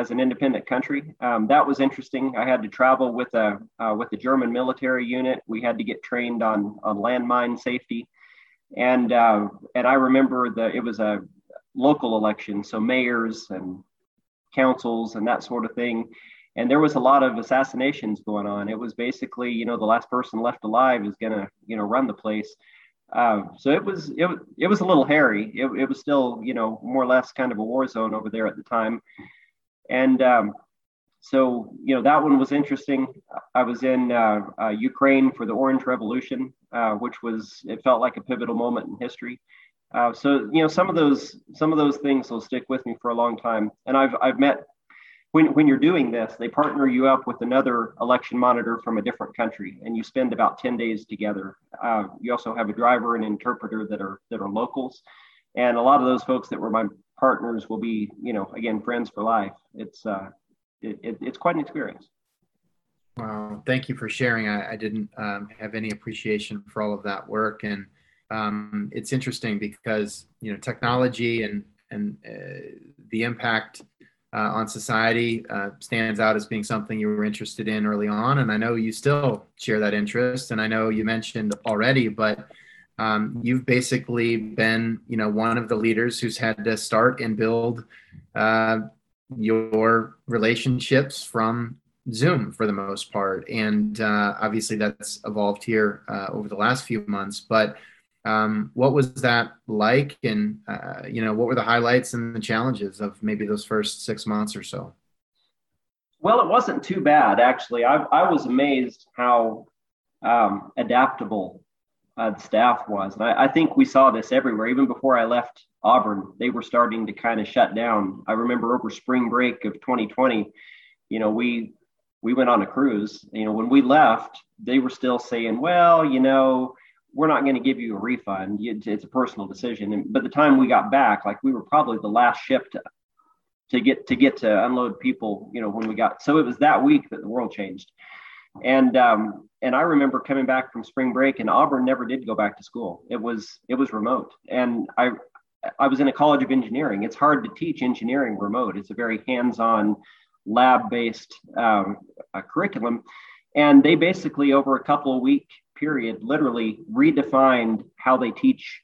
as an independent country. Um, that was interesting. I had to travel with a uh, with the German military unit. We had to get trained on on landmine safety, and uh, and I remember that it was a local election, so mayors and councils and that sort of thing. And there was a lot of assassinations going on. It was basically, you know, the last person left alive is going to, you know, run the place. Uh, so it was it it was a little hairy. It it was still, you know, more or less kind of a war zone over there at the time. And um, so, you know, that one was interesting. I was in uh, uh, Ukraine for the Orange Revolution, uh, which was, it felt like a pivotal moment in history. Uh, so, you know, some of those some of those things will stick with me for a long time. And I've I've met, when when you're doing this, they partner you up with another election monitor from a different country, and you spend about ten days together. Uh, you also have a driver and interpreter that are that are locals, and a lot of those folks that were my partners will be, you know, again, friends for life. It's uh, it, it, it's quite an experience. Wow, thank you for sharing. I, I didn't um, have any appreciation for all of that work, and um, it's interesting because you know technology and and uh, the impact uh, on society uh, stands out as being something you were interested in early on, and I know you still share that interest. And I know you mentioned already, but um, you've basically been you know one of the leaders who's had to start and build uh, your relationships from Zoom for the most part. And uh, obviously that's evolved here uh, over the last few months, but um, what was that like? And, uh, you know, what were the highlights and the challenges of maybe those first six months or so? Well, it wasn't too bad, actually. I, I was amazed how um, adaptable uh, the staff was. And I, I think we saw this everywhere. Even before I left Auburn, they were starting to kind of shut down. I remember over spring break of twenty twenty, you know, we we went on a cruise. You know, when we left, they were still saying, well, you know, we're not going to give you a refund. It's a personal decision. And by the time we got back, like we were probably the last ship to, to get to get to unload people, you know, when we got. So it was that week that the world changed. And um, and I remember coming back from spring break, and Auburn never did go back to school. It was it was remote. And I I was in a college of engineering. It's hard to teach engineering remote. It's a very hands-on, lab-based um, uh, curriculum. And they basically, over a couple of week period, literally redefined how they teach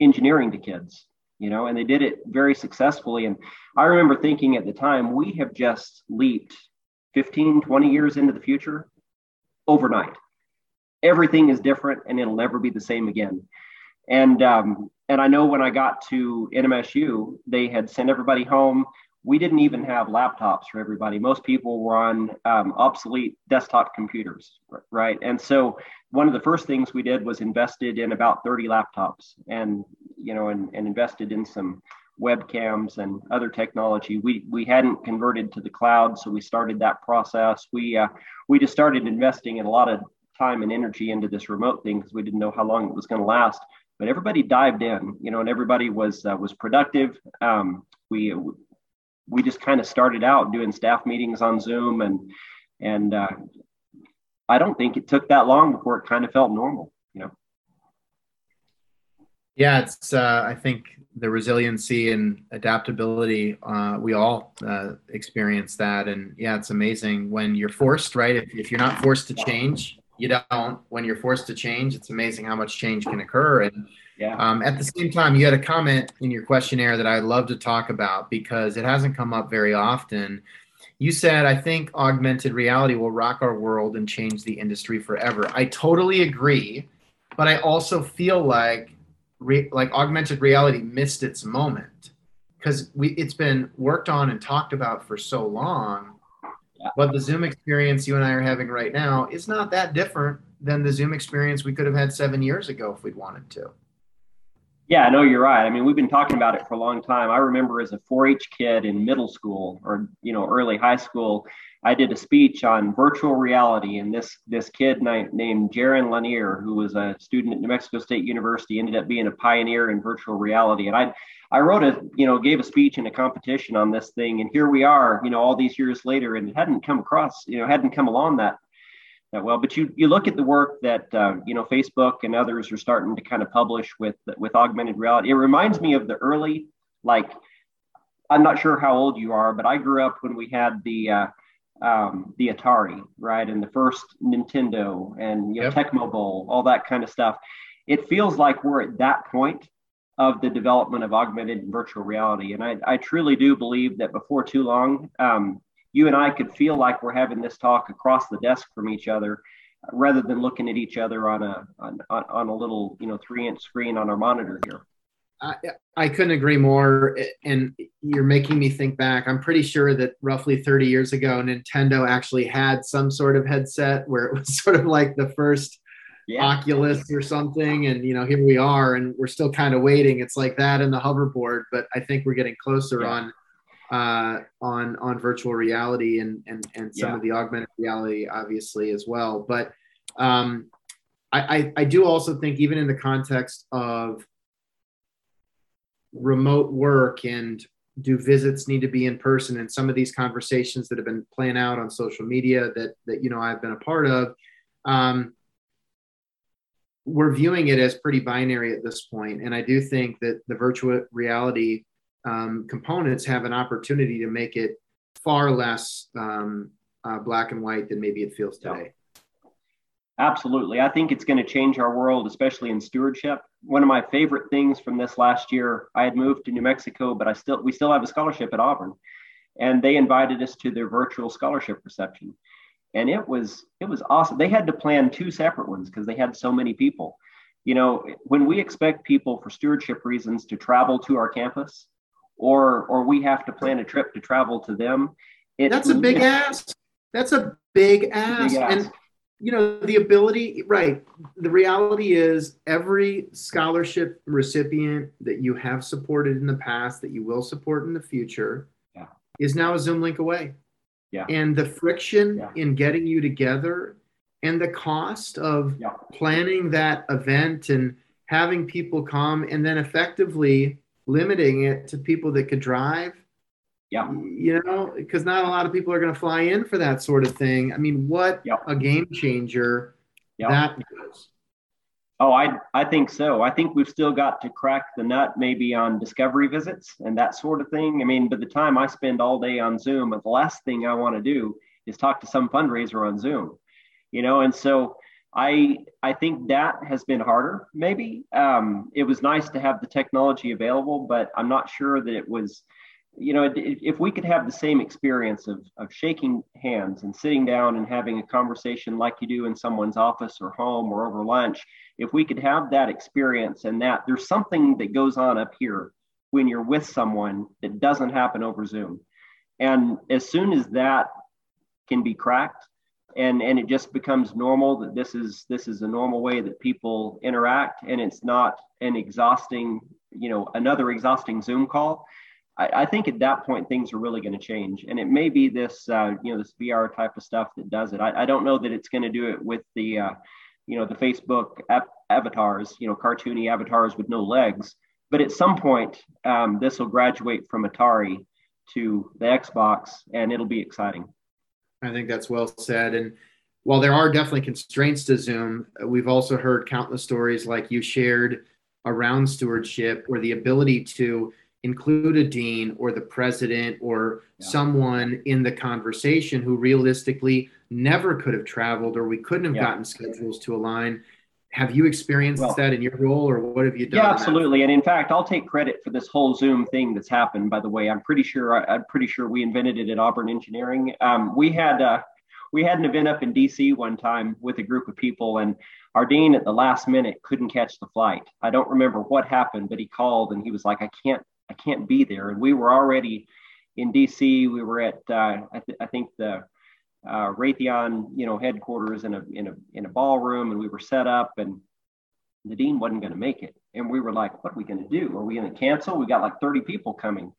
engineering to kids, you know, and they did it very successfully. And I remember thinking at the time, we have just leaped fifteen, twenty years into the future overnight. Everything is different and it'll never be the same again. And, um, and I know when I got to N M S U, they had sent everybody home. We didn't even have laptops for everybody. Most people were on um, obsolete desktop computers, right? And so one of the first things we did was invested in about thirty laptops and, you know, and, and invested in some webcams and other technology. We we hadn't converted to the cloud, so we started that process. We, uh, we just started investing in a lot of time and energy into this remote thing because we didn't know how long it was going to last. But everybody dived in, you know, and everybody was uh, was productive. Um, we We just kind of started out doing staff meetings on Zoom, and and uh, I don't think it took that long before it kind of felt normal, you know. Yeah, it's uh, I think the resiliency and adaptability uh, we all uh, experience that, and yeah, it's amazing when you're forced, right? If, if you're not forced to change, you don't. When you're forced to change, it's amazing how much change can occur. And Yeah. Um, at the same time, you had a comment in your questionnaire that I love to talk about because it hasn't come up very often. You said, I think augmented reality will rock our world and change the industry forever. I totally agree, but I also feel like re- like augmented reality missed its moment because we it's been worked on and talked about for so long. Yeah. But the Zoom experience you and I are having right now is not that different than the Zoom experience we could have had seven years ago if we'd wanted to. Yeah, no, you're right. I mean, we've been talking about it for a long time. I remember as a four H kid in middle school or, you know, early high school, I did a speech on virtual reality. And this this kid named Jaron Lanier, who was a student at New Mexico State University, ended up being a pioneer in virtual reality. And I I wrote a, you know, gave a speech in a competition on this thing. And here we are, you know, all these years later, and it hadn't come across, you know, hadn't come along that well, but you you look at the work that uh, you know Facebook and others are starting to kind of publish with with augmented reality. It reminds me of the early, like, I'm not sure how old you are, but I grew up when we had the uh, um, the Atari, right, and the first Nintendo and you know, yep. Tecmo Bowl, all that kind of stuff. It feels like we're at that point of the development of augmented and virtual reality, and I I truly do believe that before too long. Um, You and I could feel like we're having this talk across the desk from each other, rather than looking at each other on a on, on a little you know three inch screen on our monitor here. I, I couldn't agree more, and you're making me think back. I'm pretty sure that roughly thirty years ago, Nintendo actually had some sort of headset where it was sort of like the first yeah. Oculus or something, and you know here we are, and we're still kind of waiting. It's like that and the hoverboard, but I think we're getting closer yeah. on. uh on on virtual reality and and and some yeah. of the augmented reality obviously as well, but um I, I I do also think even in the context of remote work and do visits need to be in person? And some of these conversations that have been playing out on social media that, that, you know, I've been a part of, um, we're viewing it as pretty binary at this point. And I do think that the virtual reality um, components have an opportunity to make it far less um, uh, black and white than maybe it feels today. Absolutely. I think it's going to change our world, especially in stewardship. One of my favorite things from this last year, I had moved to New Mexico, but I still we still have a scholarship at Auburn, and they invited us to their virtual scholarship reception. And it was it was awesome. They had to plan two separate ones because they had so many people. You know, when we expect people for stewardship reasons to travel to our campus, or or we have to plan a trip to travel to them, it, that's a big ask. That's a big ask. Big ask. And you know, the ability, right? The reality is every scholarship recipient that you have supported in the past, that you will support in the future, yeah, is now a Zoom link away. Yeah. And the friction yeah. in getting you together and the cost of yeah. planning that event and having people come and then effectively limiting it to people that could drive. Yeah. You know, because not a lot of people are going to fly in for that sort of thing. I mean, what yeah. a game changer yeah. that is. Oh, I I think so. I think we've still got to crack the nut maybe on discovery visits and that sort of thing. I mean, by the time I spend all day on Zoom, the last thing I want to do is talk to some fundraiser on Zoom, you know, and so I I think that has been harder maybe. Um, it was nice to have the technology available, but I'm not sure that it was. You know, if we could have the same experience of of shaking hands and sitting down and having a conversation like you do in someone's office or home or over lunch, if we could have that experience and that there's something that goes on up here when you're with someone that doesn't happen over Zoom. And as soon as that can be cracked and, and it just becomes normal that this is this is a normal way that people interact and it's not an exhausting, you know, another exhausting Zoom call. I think at that point, things are really going to change. And it may be this, uh, you know, this V R type of stuff that does it. I, I don't know that it's going to do it with the, uh, you know, the Facebook ap- avatars, you know, cartoony avatars with no legs. But at some point, um, this will graduate from Atari to the Xbox, and it'll be exciting. I think that's well said. And while there are definitely constraints to Zoom, we've also heard countless stories like you shared around stewardship or the ability to include a dean or the president or yeah. someone in the conversation who realistically never could have traveled or we couldn't have yeah. gotten schedules to align. Have you experienced well, that in your role or what have you done? Yeah, absolutely. That? And in fact, I'll take credit for this whole Zoom thing that's happened, by the way. I'm pretty sure, I'm pretty sure we invented it at Auburn Engineering. Um, we had uh, we had an event up in D C one time with a group of people and our dean at the last minute couldn't catch the flight. I don't remember what happened, but he called and he was like, I can't I can't be there. And we were already in D C. We were at, uh, I, th- I think the uh, Raytheon, you know, headquarters in a, in a, in a ballroom and we were set up and the dean wasn't going to make it. And we were like, what are we going to do? Are we going to cancel? We got like thirty people coming.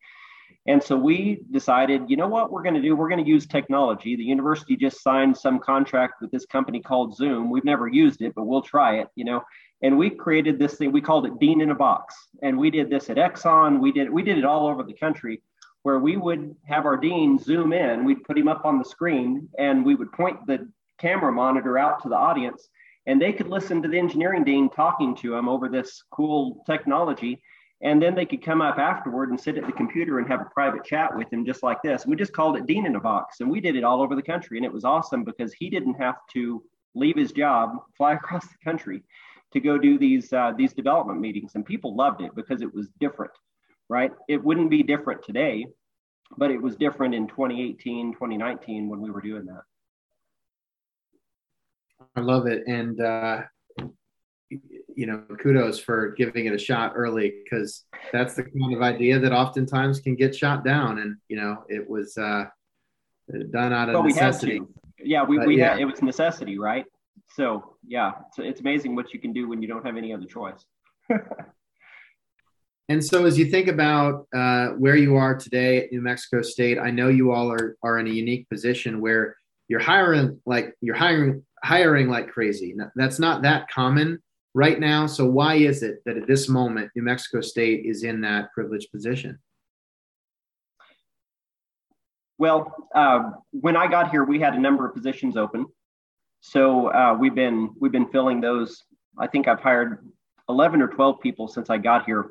And so we decided, you know what we're going to do? We're going to use technology. The university just signed some contract with this company called Zoom. We've never used it, but we'll try it, you know? And we created this thing, we called it Dean in a Box. And we did this at Exxon, we did we did it all over the country where we would have our dean Zoom in, we'd put him up on the screen and we would point the camera monitor out to the audience and they could listen to the engineering dean talking to him over this cool technology. And then they could come up afterward and sit at the computer and have a private chat with him just like this. We just called it Dean in a Box and we did it all over the country. And it was awesome because he didn't have to leave his job, fly across the country to go do these uh, these development meetings. And people loved it because it was different, right? It wouldn't be different today, but it was different in twenty eighteen, twenty nineteen when we were doing that. I love it. And, uh, you know, kudos for giving it a shot early because that's the kind of idea that oftentimes can get shot down. And, you know, it was uh, done out of well, necessity. We yeah, we, but, we yeah. Had, it was necessity, right? So yeah, so it's amazing what you can do when you don't have any other choice. And so as you think about uh, where you are today at New Mexico State, I know you all are, are in a unique position where you're hiring like you're hiring hiring like crazy. Now, that's not that common right now. So why is it that at this moment, New Mexico State is in that privileged position? Well, uh, when I got here, we had a number of positions open. So uh, we've been we've been filling those. I think I've hired eleven or twelve people since I got here.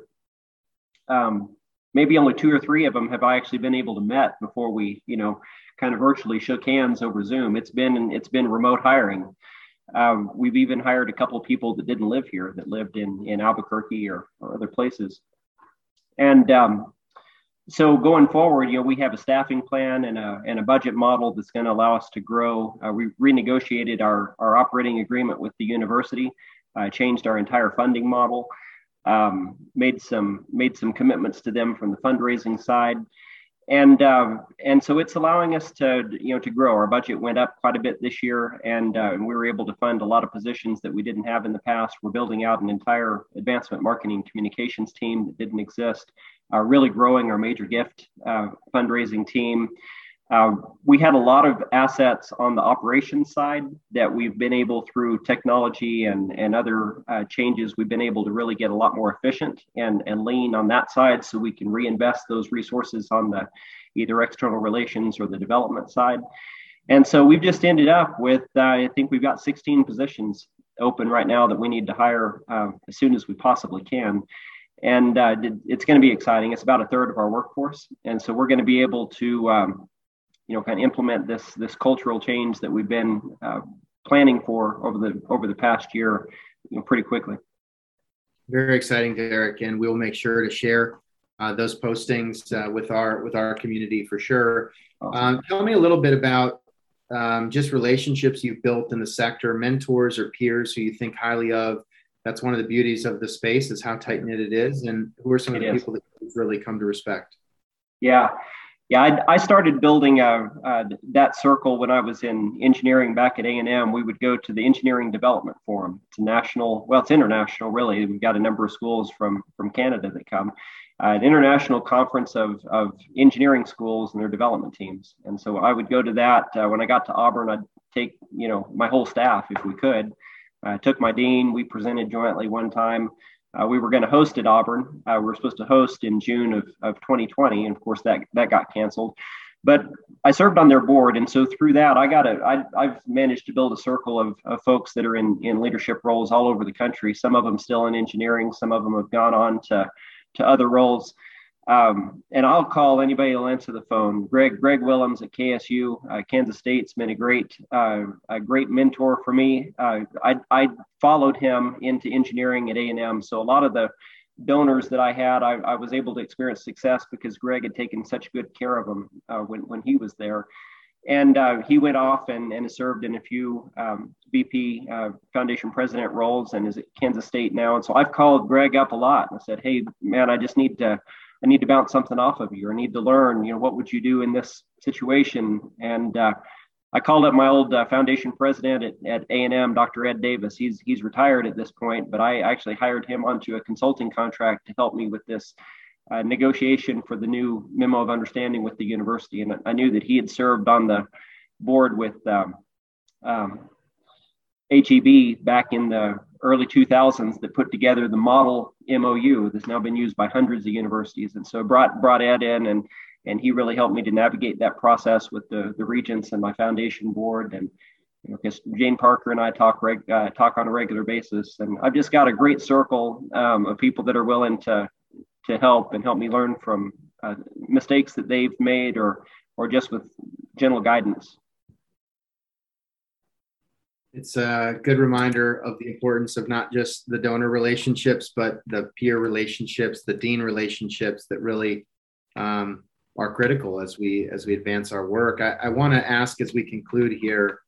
Um, maybe only two or three of them have I actually been able to meet before we, you know, kind of virtually shook hands over Zoom. It's been it's been remote hiring. Um, we've even hired a couple of people that didn't live here, that lived in in Albuquerque or, or other places. And um, so going forward, you know, we have a staffing plan and a and a budget model that's going to allow us to grow. Uh, we renegotiated our our operating agreement with the university, uh, changed our entire funding model, um, made some made some commitments to them from the fundraising side. And um, and so it's allowing us to, you know, to grow. Our budget went up quite a bit this year, and, uh, and we were able to fund a lot of positions that we didn't have in the past. We're building out an entire advancement marketing communications team that didn't exist, uh, really growing our major gift uh, fundraising team. Uh, we had a lot of assets on the operations side that we've been able, through technology and, and other uh, changes, we've been able to really get a lot more efficient and, and lean on that side, so we can reinvest those resources on the either external relations or the development side. And so we've just ended up with, uh, I think we've got sixteen positions open right now that we need to hire uh, as soon as we possibly can. And uh, it's going to be exciting. It's about a third of our workforce. And so we're going to be able to um, you know, kind of implement this this cultural change that we've been uh, planning for over the over the past year, you know, pretty quickly. Very exciting, Derek, and we'll make sure to share uh, those postings uh, with our with our community for sure. Awesome. Um, tell me a little bit about um, just relationships you've built in the sector, mentors or peers who you think highly of. That's one of the beauties of the space, is how tight knit it is, and who are some of the people that you've really come to respect? Yeah. Yeah, I, I started building a, uh, that circle when I was in engineering back at A and M. We would go to the Engineering Development Forum. It's a national, well, it's international, really. We've got a number of schools from, from Canada that come. Uh, an international conference of, of engineering schools and their development teams. And so I would go to that. Uh, when I got to Auburn, I'd take, you know, my whole staff if we could. I uh, took my dean. We presented jointly one time. Uh, we were going to host at Auburn. Uh, we were supposed to host in June of, of twenty twenty. And of course that, that got canceled, but I served on their board. And so through that, I got a, I, I've managed to build a circle of, of folks that are in, in leadership roles all over the country. Some of them still in engineering. Some of them have gone on to, to other roles. Um, and I'll call anybody who'll answer the phone. Greg, Greg Willems at K S U, uh, Kansas State's been a great, uh, a great mentor for me. Uh, I, I followed him into engineering at A and M. So a lot of the donors that I had, I, I was able to experience success because Greg had taken such good care of them uh, when, when he was there. And uh, he went off and, and served in a few um, V P uh, foundation president roles and is at Kansas State now. And so I've called Greg up a lot and I said, hey man, I just need to I need to bounce something off of you, or need to learn, you know, what would you do in this situation? And uh, I called up my old uh, foundation president at, at A and M, Doctor Ed Davis. He's he's retired at this point, but I actually hired him onto a consulting contract to help me with this uh, negotiation for the new memo of understanding with the university. And I knew that he had served on the board with um, um, H E B back in the early two thousands that put together the model M O U that's now been used by hundreds of universities. And so brought brought Ed in, and and he really helped me to navigate that process with the, the regents and my foundation board. And you know, because Jane Parker and I talk reg, uh, talk on a regular basis. And I've just got a great circle um, of people that are willing to to help and help me learn from uh, mistakes that they've made, or or just with general guidance. It's a good reminder of the importance of not just the donor relationships, but the peer relationships, the dean relationships that really um, are critical as we as we advance our work. I, I want to ask, as we conclude here,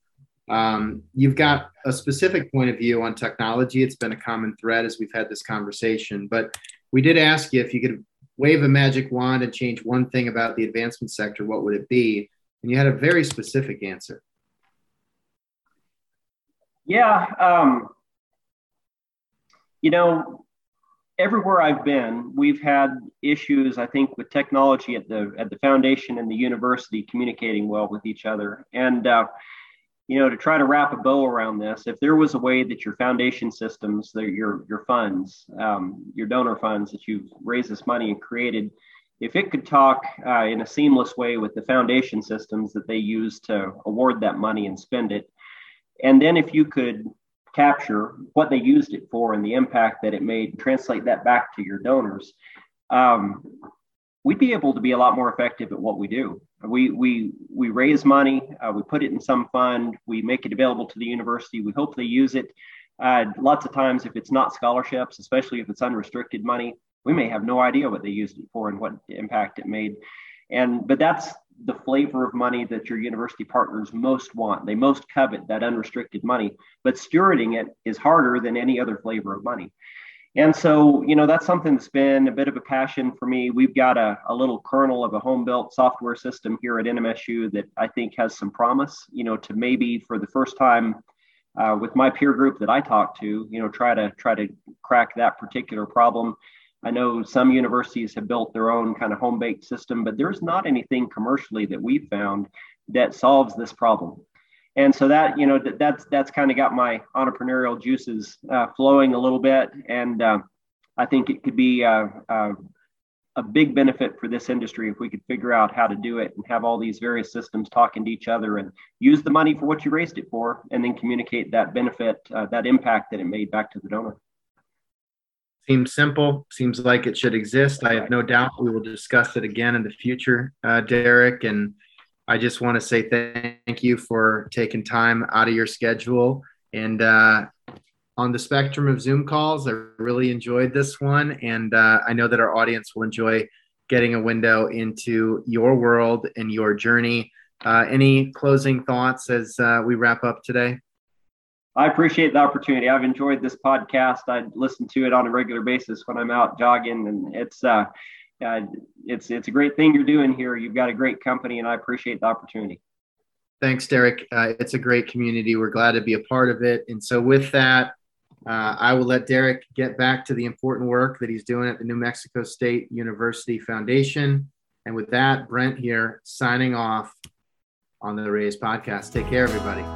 um, you've got a specific point of view on technology. It's been a common thread as we've had this conversation, but we did ask you if you could wave a magic wand and change one thing about the advancement sector, what would it be? And you had a very specific answer. Yeah, um, you know, everywhere I've been, we've had issues, I think, with technology at the at the foundation and the university communicating well with each other. And, uh, you know, to try to wrap a bow around this, if there was a way that your foundation systems, your, your funds, um, your donor funds that you've raised this money and created, if it could talk uh, in a seamless way with the foundation systems that they use to award that money and spend it, and then if you could capture what they used it for and the impact that it made, translate that back to your donors, um, we'd be able to be a lot more effective at what we do. We we we raise money, uh, we put it in some fund, we make it available to the university, we hope they use it. Uh, lots of times, if it's not scholarships, especially if it's unrestricted money, we may have no idea what they used it for and what impact it made. And but that's the flavor of money that your university partners most want. They most covet that unrestricted money, but stewarding it is harder than any other flavor of money. And so, you know, that's something that's been a bit of a passion for me. We've got a, a little kernel of a home-built software system here at N M S U that I think has some promise, you know, to maybe for the first time uh, with my peer group that I talk to, you know, try to try to crack that particular problem. I know some universities have built their own kind of home-baked system, but there's not anything commercially that we've found that solves this problem. And so that, you know, that, that's that's kind of got my entrepreneurial juices uh, flowing a little bit. And uh, I think it could be uh, uh, a big benefit for this industry if we could figure out how to do it and have all these various systems talking to each other and use the money for what you raised it for, and then communicate that benefit, uh, that impact that it made back to the donor. Seems simple. Seems like it should exist. I have no doubt we will discuss it again in the future, uh, Derek. And I just want to say thank you for taking time out of your schedule. And uh, on the spectrum of Zoom calls, I really enjoyed this one. And uh, I know that our audience will enjoy getting a window into your world and your journey. Uh, any closing thoughts as uh, we wrap up today? I appreciate the opportunity. I've enjoyed this podcast. I listen to it on a regular basis when I'm out jogging, and it's uh, uh, it's it's a great thing you're doing here. You've got a great company, and I appreciate the opportunity. Thanks, Derek. Uh, it's a great community. We're glad to be a part of it. And so with that, uh, I will let Derek get back to the important work that he's doing at the New Mexico State University Foundation. And with that, Brent here signing off on the RAISE Podcast. Take care, everybody.